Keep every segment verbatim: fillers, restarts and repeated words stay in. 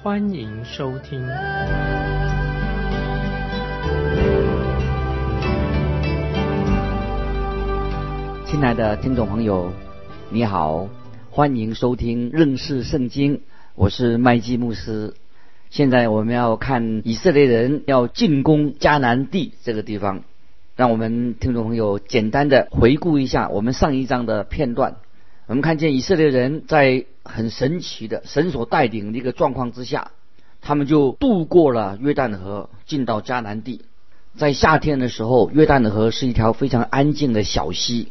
欢迎收听。亲爱的听众朋友，你好，欢迎收听认识圣经，我是麦基牧师。现在我们要看以色列人要进攻迦南地这个地方。让我们听众朋友简单的回顾一下我们上一章的片段。我们看见以色列人在很神奇的神所带领的一个状况之下，他们就渡过了约旦河，进到迦南地。在夏天的时候，约旦河是一条非常安静的小溪，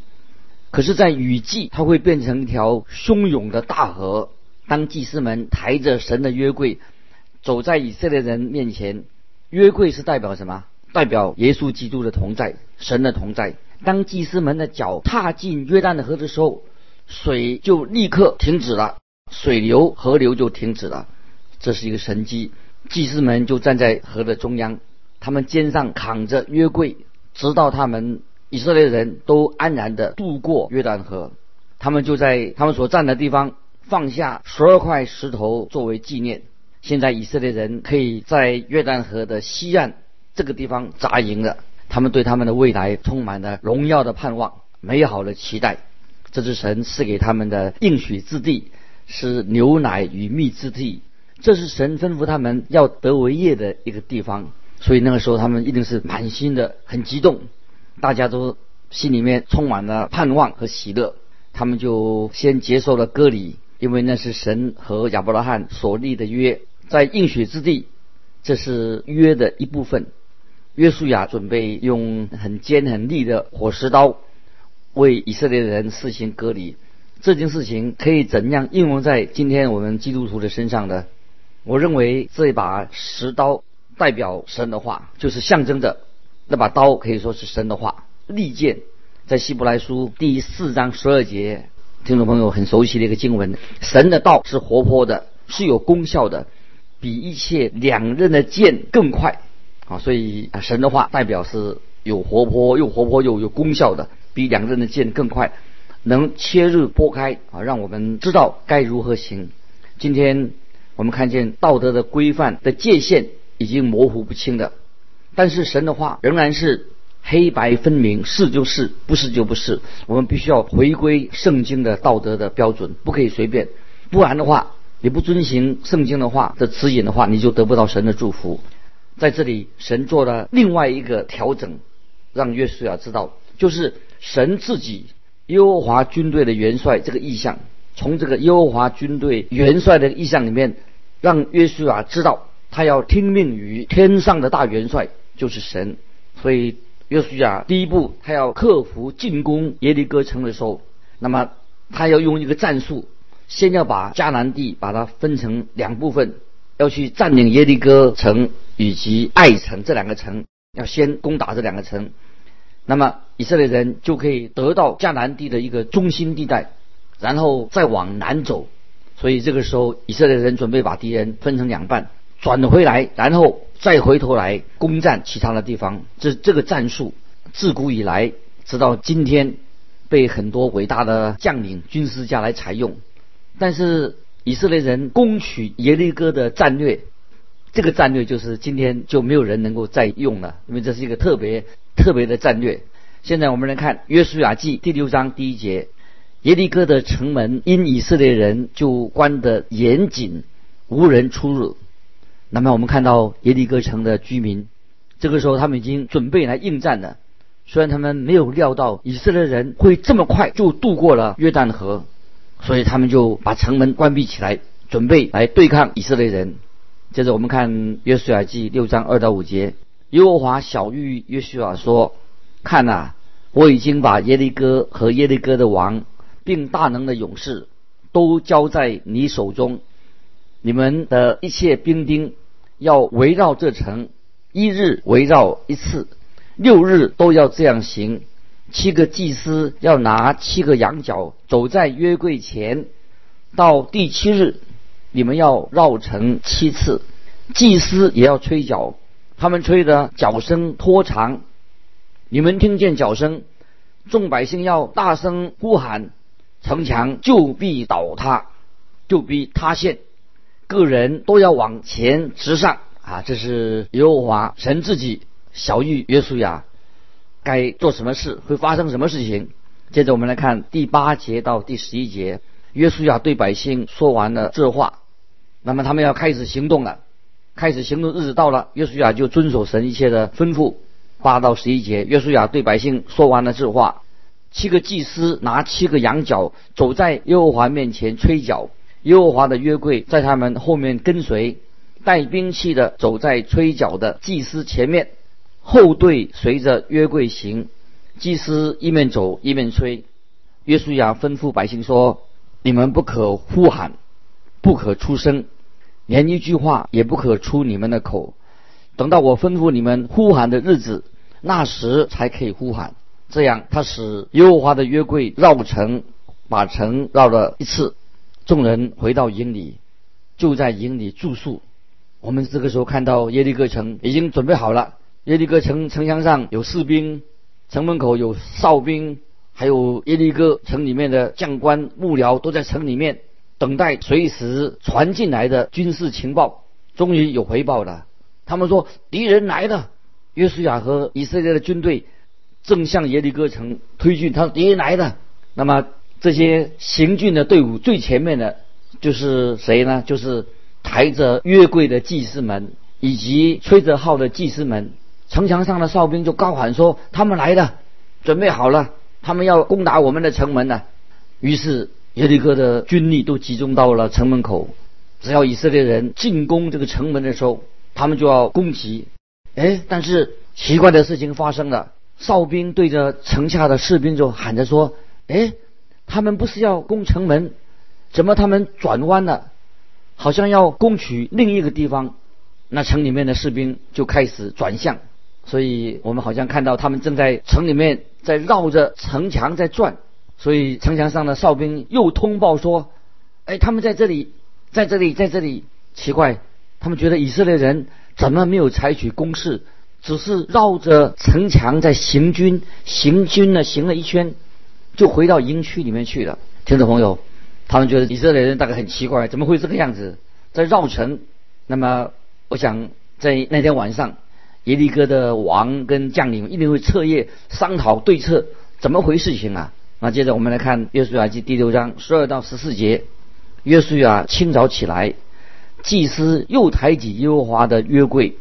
可是在雨季它会变成一条汹涌的大河。当祭司们抬着神的约柜走在以色列人面前，约柜是代表什么？代表耶稣基督的同在，神的同在。当祭司们的脚踏进约旦的河的时候，水就立刻停止了，水流河流就停止了，这是一个神迹。祭司们就站在河的中央，他们肩上扛着约柜，直到他们以色列人都安然地渡过约旦河。他们就在他们所站的地方放下十二块石头作为纪念。现在以色列人可以在约旦河的西岸这个地方扎营了，他们对他们的未来充满了荣耀的盼望，美好的期待。这是神赐给他们的应许之地，是牛奶与蜜之地，这是神吩咐他们要得为业的一个地方。所以那个时候他们一定是满心的很激动，大家都心里面充满了盼望和喜乐。他们就先接受了割礼，因为那是神和亚伯拉罕所立的约，在应许之地，这是约的一部分。约书亚准备用很尖很利的火石刀为以色列人施行割礼。这件事情可以怎样应用在今天我们基督徒的身上呢？我认为这把石刀代表神的话，就是象征着那把刀可以说是神的话，利剑。在希伯来书第四章十二节，听众朋友很熟悉的一个经文，神的道是活泼的，是有功效的，比一切两刃的剑更快啊！所以神的话代表是有活泼，又活泼又有功效的，比两刃的剑更快，能切入剥开啊，让我们知道该如何行。今天我们看见道德的规范的界限已经模糊不清了，但是神的话仍然是黑白分明，是就是，不是就不是。我们必须要回归圣经的道德的标准，不可以随便，不然的话，你不遵行圣经的话的指引的话，你就得不到神的祝福。在这里神做了另外一个调整，让约书亚知道，就是神自己耶和华军队的元帅这个意象。从这个耶和华军队元帅的意象里面，让约书亚知道他要听命于天上的大元帅，就是神。所以约书亚第一步，他要克服进攻耶利哥城的时候，那么他要用一个战术，先要把迦南地把它分成两部分，要去占领耶利哥城以及艾城，这两个城要先攻打这两个城，那么以色列人就可以得到迦南地的一个中心地带，然后再往南走。所以这个时候以色列人准备把敌人分成两半，转回来，然后再回头来攻占其他的地方。这这个战术自古以来直到今天被很多伟大的将领军事家来采用。但是以色列人攻取耶利哥的战略，这个战略就是今天就没有人能够再用了，因为这是一个特别特别的战略。现在我们来看约书亚记第六章第一节，耶利哥的城门因以色列人就关得严谨，无人出入。那么我们看到耶利哥城的居民，这个时候他们已经准备来应战了。虽然他们没有料到以色列人会这么快就渡过了约旦河，所以他们就把城门关闭起来，准备来对抗以色列人。接着我们看约书亚记六章二到五节，耶和华小谕约书亚说，看啊，我已经把耶利哥和耶利哥的王并大能的勇士都交在你手中，你们的一切兵丁要围绕这城，一日围绕一次，六日都要这样行。七个祭司要拿七个羊角走在约柜前，到第七日你们要绕城七次。祭司也要吹角，他们吹的角声拖长，你们听见角声，众百姓要大声呼喊，城墙就必倒塌，就必塌陷，个人都要往前直上啊！这是耶和华神自己小玉约书亚该做什么事，会发生什么事情。接着我们来看第八节到第十一节，约书亚对百姓说完了这话，那么他们要开始行动了。开始行动日子到了，约书亚就遵守神一切的吩咐。八到十一节，约书亚对百姓说完了这话，七个祭司拿七个羊角走在耶和华面前吹角，耶和华的约柜在他们后面跟随，带兵器的走在吹角的祭司前面，后队随着约柜行，祭司一面走一面吹。约书亚吩咐百姓说，你们不可呼喊，不可出声，连一句话也不可出你们的口，等到我吩咐你们呼喊的日子，那时才可以呼喊。这样他使耶和华的约柜绕城，把城绕了一次。众人回到营里，就在营里住宿。我们这个时候看到耶利哥城已经准备好了，耶利哥城城墙上有士兵，城门口有哨兵，还有耶利哥城里面的将官幕僚都在城里面等待随时传进来的军事情报。终于有回报了，他们说敌人来了。约书亚和以色列的军队正向耶利哥城推进，他说敌人来了。那么这些行军的队伍最前面的就是谁呢？就是抬着约柜的祭司们，以及吹着号的祭司们。城墙上的哨兵就高喊说，他们来了，准备好了，他们要攻打我们的城门了。于是耶利哥的军力都集中到了城门口，只要以色列人进攻这个城门的时候，他们就要攻击。哎，但是奇怪的事情发生了，哨兵对着城下的士兵就喊着说，哎，他们不是要攻城门，怎么他们转弯了，好像要攻取另一个地方。那城里面的士兵就开始转向，所以我们好像看到他们正在城里面在绕着城墙在转。所以城墙上的哨兵又通报说，哎，他们在这里在这里在这里。奇怪，他们觉得以色列人怎么没有采取攻势，只是绕着城墙在行军，行军呢行了一圈就回到营区里面去了。听众朋友，他们觉得以色列人大概很奇怪，怎么会这个样子在绕城。那么我想在那天晚上，耶利哥的王跟将领一定会彻夜商讨对策，怎么回事情啊。那接着我们来看约书亚记第六章十二到十四节。约书亚清早起来，祭司又抬起耶和华的约柜，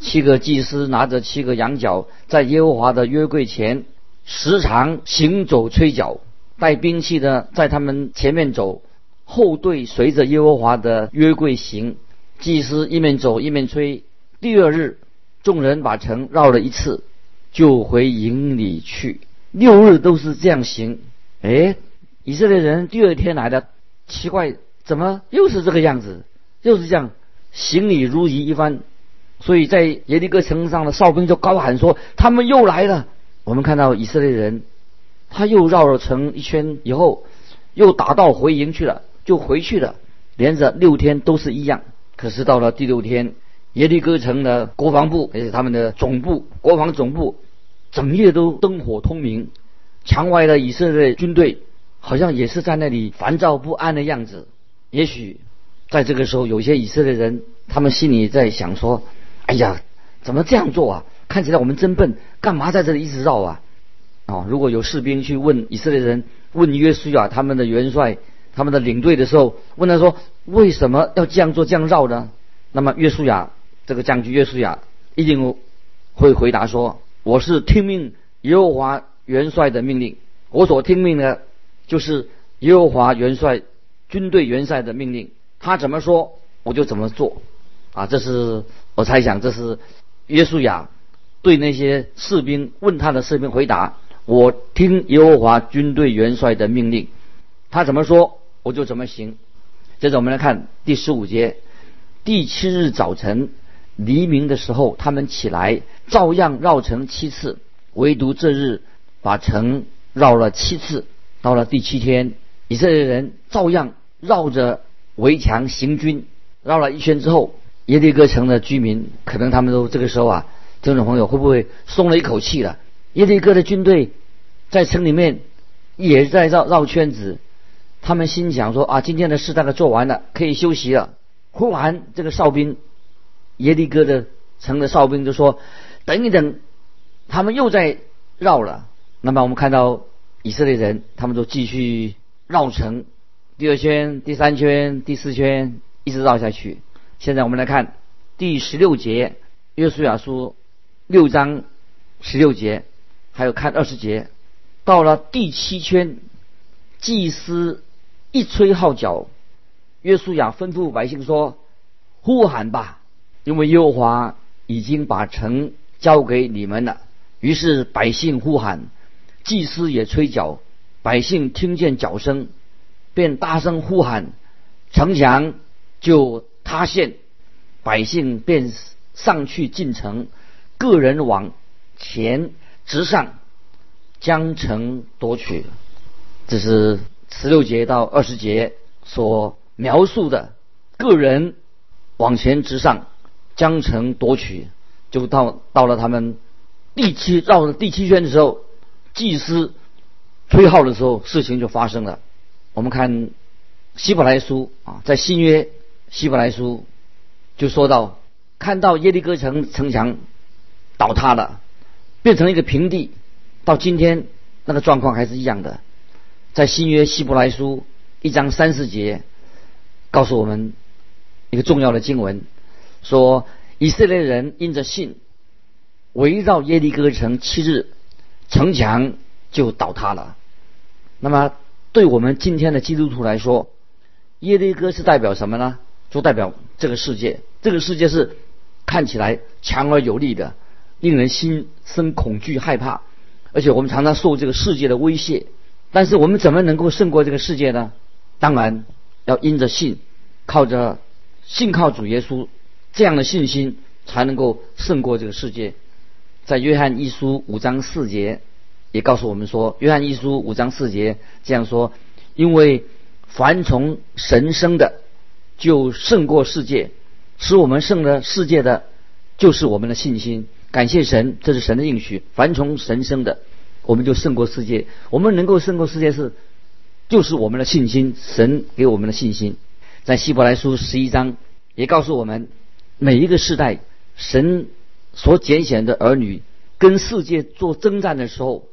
七个祭司拿着七个羊角在耶和华的约柜前时常行走吹角，带兵器的在他们前面走，后队随着耶和华的约柜行，祭司一面走一面吹。第二日众人把城绕了一次，就回营里去，六日都是这样行。哎，以色列人第二天来的，奇怪，怎么又是这个样子，又是这样行礼如仪一番。所以在耶利哥城上的哨兵就高喊说，他们又来了。我们看到以色列人他又绕了城一圈以后，又打道回营去了，就回去了，连着六天都是一样。可是到了第六天，耶利哥城的国防部，也是他们的总部，国防总部整夜都灯火通明，墙外的以色列军队好像也是在那里烦躁不安的样子。也许在这个时候，有些以色列人他们心里在想说，哎呀，怎么这样做啊，看起来我们真笨，干嘛在这里一直绕啊。哦，如果有士兵去问以色列人，问约书亚他们的元帅，他们的领队的时候，问他说为什么要这样做这样绕呢，那么约书亚这个将军约书亚一定会回答说，我是听命耶和华元帅的命令，我所听命的就是耶和华元帅军队元帅的命令，他怎么说我就怎么做啊。这是我猜想，这是约书亚对那些士兵问他的士兵回答，我听耶和华军队元帅的命令，他怎么说我就怎么行。接着我们来看第十五节。第七日早晨，黎明的时候，他们起来，照样绕城七次，唯独这日把城绕了七次。到了第七天，以色列人照样绕着围墙行军，绕了一圈之后，耶利哥城的居民可能他们都这个时候啊，听众朋友会不会松了一口气了？耶利哥的军队在城里面也在绕绕圈子，他们心想说啊，今天的事大概做完了，可以休息了。忽然这个哨兵，耶利哥的城的哨兵就说，等一等，他们又在绕了。那么我们看到以色列人他们都继续绕城，第二圈、第三圈、第四圈，一直绕下去。现在我们来看第十六节，约书亚书六章十六节，还有看二十节。到了第七圈，祭司一吹号角，约书亚吩咐百姓说，呼喊吧，因为耶和华已经把城交给你们了。于是百姓呼喊，祭司也吹角，百姓听见角声，便大声呼喊，城墙就塌陷，百姓便上去进城，个人往前直上，将城夺取。这是十六节到二十节所描述的，个人往前直上，将城夺取。就到到了他们第七绕了第七圈的时候，祭司吹号的时候，事情就发生了。我们看希伯来书啊，在新约希伯来书就说到，看到耶利哥城城墙倒塌了，变成一个平地，到今天那个状况还是一样的。在新约希伯来书一章三四节告诉我们一个重要的经文，说以色列人因着信围绕耶利哥城七日，城墙就倒塌了。那么对我们今天的基督徒来说，耶利哥是代表什么呢？就代表这个世界。这个世界是看起来强而有力的，令人心生恐惧害怕，而且我们常常受这个世界的威胁。但是我们怎么能够胜过这个世界呢？当然要因着信，靠着信靠主耶稣，这样的信心才能够胜过这个世界。在约翰一书五章四节也告诉我们说，约翰一书五章四节这样说，因为凡从神生的就胜过世界，使我们胜了世界的就是我们的信心。感谢神，这是神的应许，凡从神生的我们就胜过世界。我们能够胜过世界是就是我们的信心，神给我们的信心。在希伯来书十一章也告诉我们，每一个世代神所拣选的儿女跟世界做征战的时候，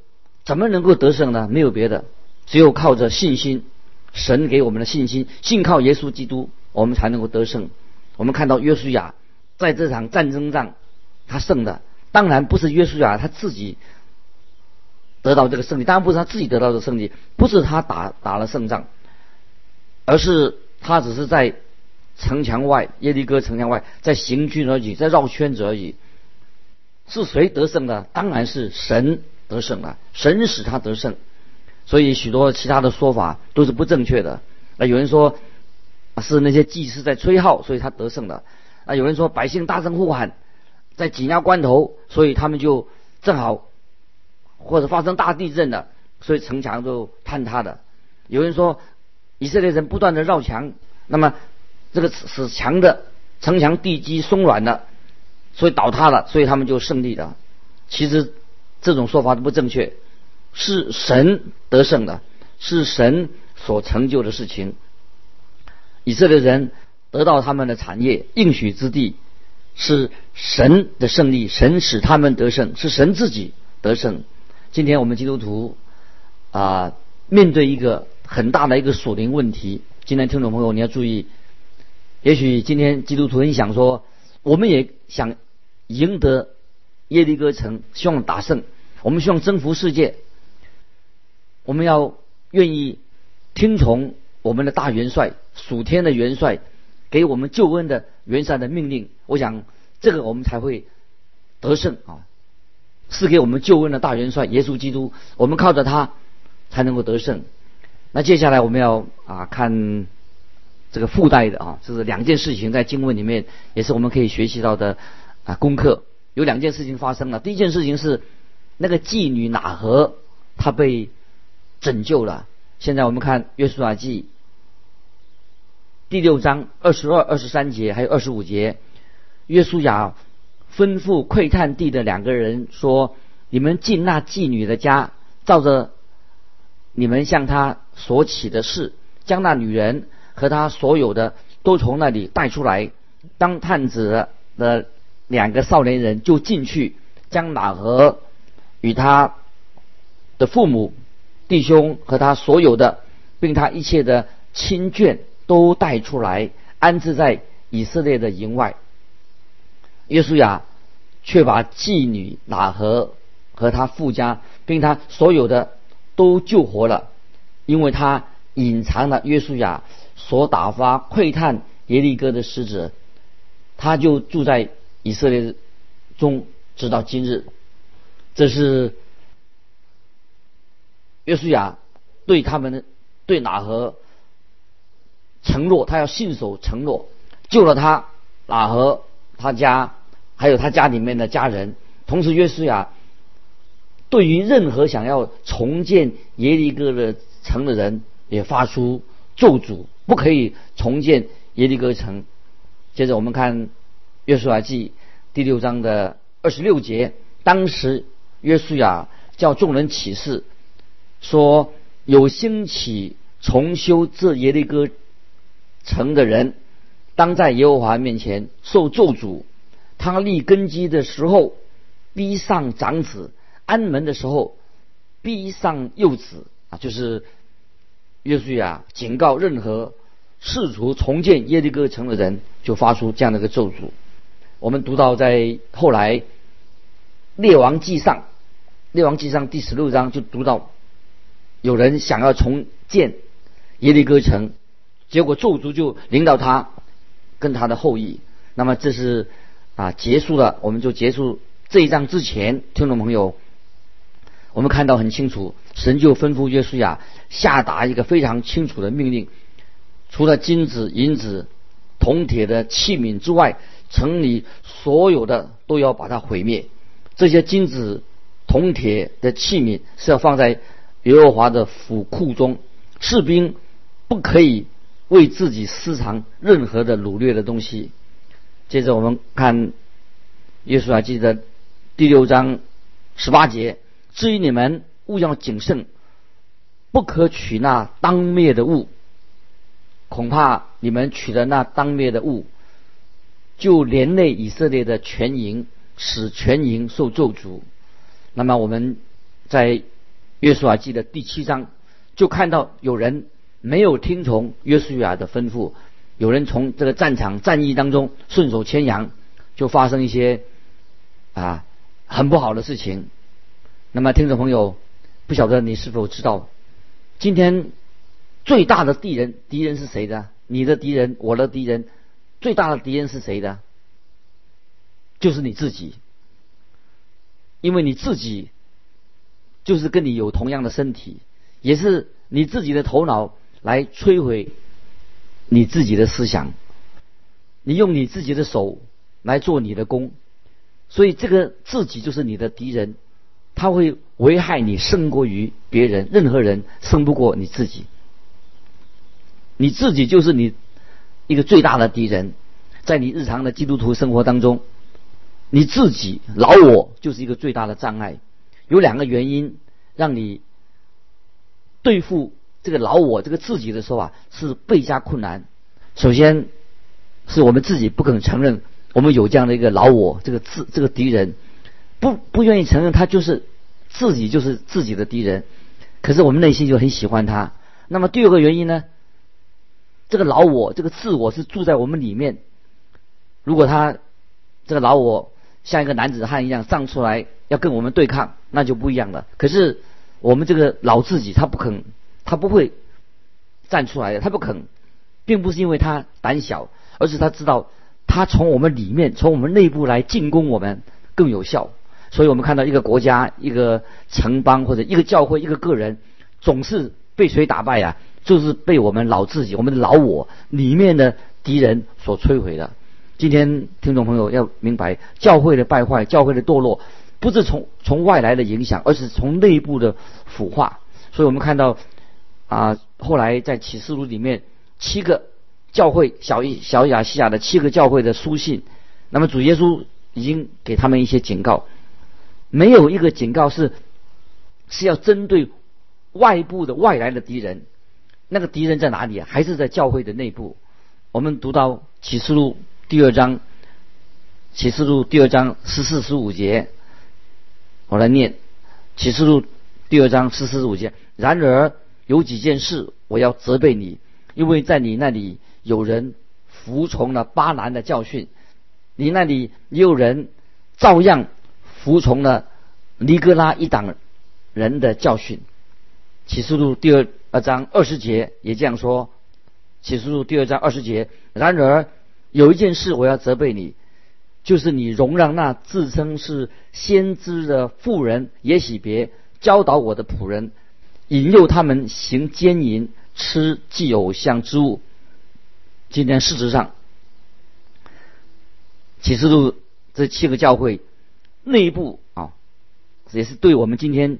怎么能够得胜呢？没有别的，只有靠着信心，神给我们的信心，信靠耶稣基督，我们才能够得胜。我们看到约书亚在这场战争上他胜的，当然不是约书亚他自己得到这个胜利，当然不是他自己得到的胜利，不是他打打了胜仗，而是他只是在城墙外，耶利哥城墙外在行军而已，在绕圈子而已。是谁得胜的？当然是神得胜了，神使他得胜。所以许多其他的说法都是不正确的。那有人说是那些祭司在吹号，所以他得胜了。那有人说百姓大声呼喊，在紧要关头，所以他们就正好或者发生大地震了，所以城墙就坍塌了。有人说以色列人不断的绕墙，那么这个使墙的城墙地基松软了，所以倒塌了，所以他们就胜利了。其实这种说法都不正确，是神得胜的，是神所成就的事情。以色列人得到他们的产业应许之地是神的胜利，神使他们得胜，是神自己得胜。今天我们基督徒啊、呃，面对一个很大的一个属灵问题。今天听众朋友你要注意，也许今天基督徒很想说，我们也想赢得耶利哥城，希望打胜，我们希望征服世界，我们要愿意听从我们的大元帅，属天的元帅，给我们救恩的元帅的命令。我想这个我们才会得胜啊！是给我们救恩的大元帅耶稣基督，我们靠着他才能够得胜。那接下来我们要啊看这个附带的啊，这是两件事情，在经文里面也是我们可以学习到的啊功课。有两件事情发生了，第一件事情是那个妓女喇合她被拯救了。现在我们看约书亚记第六章二十二、二十三节还有二十五节，约书亚吩咐窥探地的两个人说：“你们进那妓女的家，照着你们向她所起的事，将那女人和她所有的都从那里带出来。”当探子的两个少年人就进去，将喇合与他的父母、弟兄和他所有的，并他一切的亲眷都带出来，安置在以色列的营外。约书亚却把妓女喇合和他父家，并他所有的都救活了，因为他隐藏了约书亚所打发窥探耶利哥的使者，他就住在以色列中直到今日。这是约书亚对他们的对喇合承诺，他要信守承诺，救了他喇合他家还有他家里面的家人。同时约书亚对于任何想要重建耶利哥的城的人也发出咒诅，不可以重建耶利哥城。接着我们看约书亚记第六章的二十六节，当时约书亚叫众人起誓，说有兴起重修这耶利哥城的人，当在耶和华面前受咒诅。他立根基的时候，逼上长子；安门的时候，逼上幼子。啊，就是约书亚警告任何试图重建耶利哥城的人，就发出这样的一个咒诅。我们读到在后来列王纪上列王纪上第十六章就读到有人想要重建耶利哥城，结果咒诅就临到他跟他的后裔。那么这是啊结束了，我们就结束这一章之前，听众朋友，我们看到很清楚，神就吩咐约书亚下达一个非常清楚的命令，除了金子、银子、铜铁的器皿之外，城里所有的都要把它毁灭。这些金子、铜铁的器皿是要放在耶和华的府库中，士兵不可以为自己私藏任何的掳掠的东西。接着我们看约书亚记的第六章十八节，至于你们务要谨慎，不可取那当灭的物，恐怕你们取了那当灭的物，就连累以色列的全营，使全营受咒诅。那么我们在约书亚记的第七章就看到有人没有听从约书亚的吩咐，有人从这个战场战役当中顺手牵羊，就发生一些啊很不好的事情。那么听众朋友，不晓得你是否知道，今天最大的敌人敌人是谁的？你的敌人，我的敌人，最大的敌人是谁的？就是你自己，因为你自己就是跟你有同样的身体，也是你自己的头脑来摧毁你自己的思想，你用你自己的手来做你的工，所以这个自己就是你的敌人，他会危害你胜过于别人，任何人胜不过你自己，你自己就是你一个最大的敌人。在你日常的基督徒生活当中，你自己老我就是一个最大的障碍。有两个原因让你对付这个老我这个自己的时候啊是倍加困难。首先是我们自己不肯承认我们有这样的一个老我这个自这个敌人，不不愿意承认他就是自己就是自己的敌人，可是我们内心就很喜欢他。那么第二个原因呢，这个老我这个自我是住在我们里面，如果他这个老我像一个男子汉一样站出来要跟我们对抗，那就不一样了。可是我们这个老自己他不肯，他不会站出来的，他不肯，并不是因为他胆小，而是他知道他从我们里面从我们内部来进攻我们更有效。所以我们看到一个国家、一个城邦或者一个教会、一个个人总是被谁打败啊？就是被我们老自己、我们的老我里面的敌人所摧毁的。今天听众朋友要明白，教会的败坏、教会的堕落，不是从从外来的影响，而是从内部的腐化。所以我们看到啊，后来在启示录里面七个教会小小亚细亚的七个教会的书信，那么主耶稣已经给他们一些警告，没有一个警告是是要针对外部的外来的敌人。那个敌人在哪里啊？还是在教会的内部。我们读到启示录第二章，启示录第二章十四十五节，我来念启示录第二章十四十五节。然而有几件事我要责备你，因为在你那里有人服从了巴兰的教训，你那里也有人照样服从了尼哥拉一党人的教训。启示录第二章二十节也这样说，启示录第二章二十节。然而有一件事我要责备你，就是你容让那自称是先知的妇人耶洗别教导我的仆人，引诱他们行奸淫，吃祭偶像之物。今天事实上，启示录这七个教会内部啊，也是对我们今天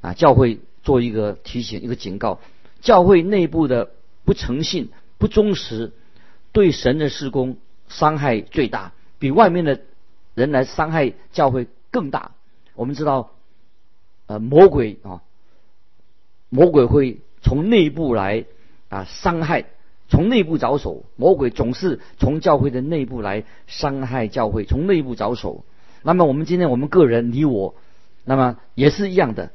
啊教会做一个提醒、一个警告。教会内部的不诚信、不忠实，对神的事工伤害最大，比外面的人来伤害教会更大。我们知道，呃，魔鬼啊，魔鬼会从内部来啊伤害，从内部着手。魔鬼总是从教会的内部来伤害教会，从内部着手。那么我们今天我们个人你我，那么也是一样的。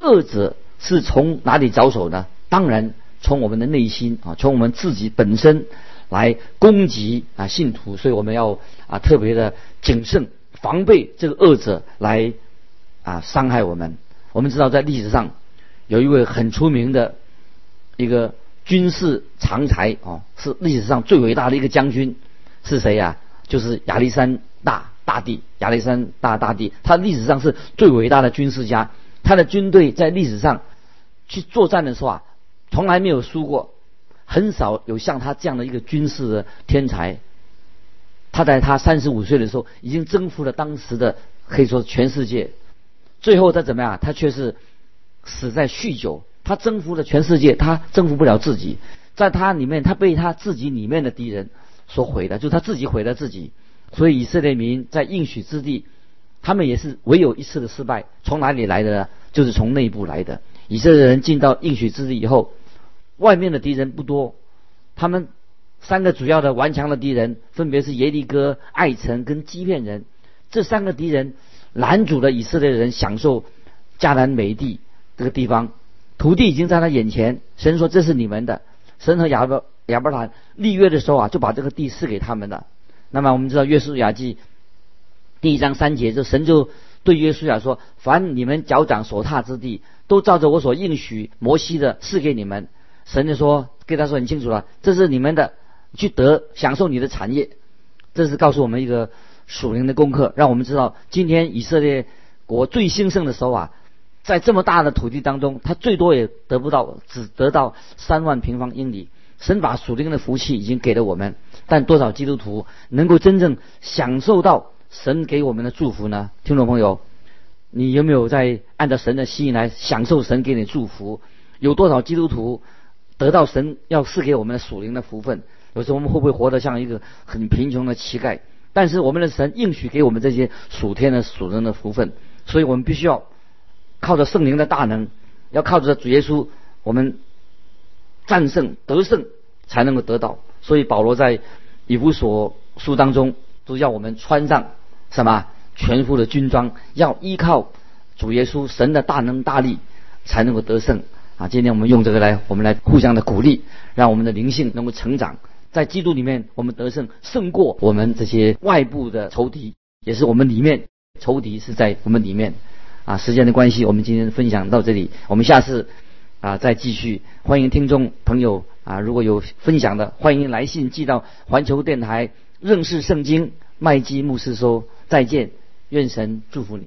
恶者是从哪里着手呢？当然从我们的内心啊，从我们自己本身来攻击啊信徒。所以我们要啊特别的谨慎防备这个恶者来啊伤害我们。我们知道在历史上有一位很出名的一个军事常才啊，是历史上最伟大的一个将军，是谁啊？就是亚历山大大帝，亚历山大大帝，他历史上是最伟大的军事家。他的军队在历史上去作战的时候啊，从来没有输过，很少有像他这样的一个军事的天才。他在他三十五岁的时候，已经征服了当时的可以说全世界。最后他怎么样？他却是死在酗酒。他征服了全世界，他征服不了自己。在他里面，他被他自己里面的敌人所毁了，就是他自己毁了自己。所以以色列民在应许之地，他们也是唯有一次的失败。从哪里来的呢？就是从内部来的。以色列人进到应许之地以后，外面的敌人不多，他们三个主要的顽强的敌人分别是耶利哥、艾城跟基遍人。这三个敌人拦阻了以色列人享受迦南美地这个地方，土地已经在他眼前。神说这是你们的。神和亚伯亚伯兰立约的时候啊，就把这个地赐给他们了。那么我们知道约书亚记第一章三节，就神就对约书亚说，凡你们脚掌所踏之地，都照着我所应许摩西的赐给你们。神就说跟他说很清楚了，这是你们的，去得享受你的产业。这是告诉我们一个属灵的功课，让我们知道今天以色列国最兴盛的时候啊，在这么大的土地当中，他最多也得不到，只得到三万平方英里。神把属灵的福气已经给了我们，但多少基督徒能够真正享受到神给我们的祝福呢？听众朋友，你有没有在按照神的吸引来享受神给你祝福？有多少基督徒得到神要赐给我们的属灵的福分？有时候我们会不会活得像一个很贫穷的乞丐？但是我们的神应许给我们这些属天的属灵的福分，所以我们必须要靠着圣灵的大能，要靠着主耶稣，我们战胜得胜才能够得到。所以保罗在以弗所书当中都要我们穿上什么全副的军装，要依靠主耶稣神的大能大力才能够得胜啊！今天我们用这个来，我们来互相的鼓励，让我们的灵性能够成长，在基督里面我们得胜，胜过我们这些外部的仇敌，也是我们里面仇敌是在我们里面啊！时间的关系，我们今天分享到这里，我们下次啊，再继续。欢迎听众朋友啊，如果有分享的，欢迎来信寄到环球电台认识圣经麦基牧师说。再见，愿神祝福你。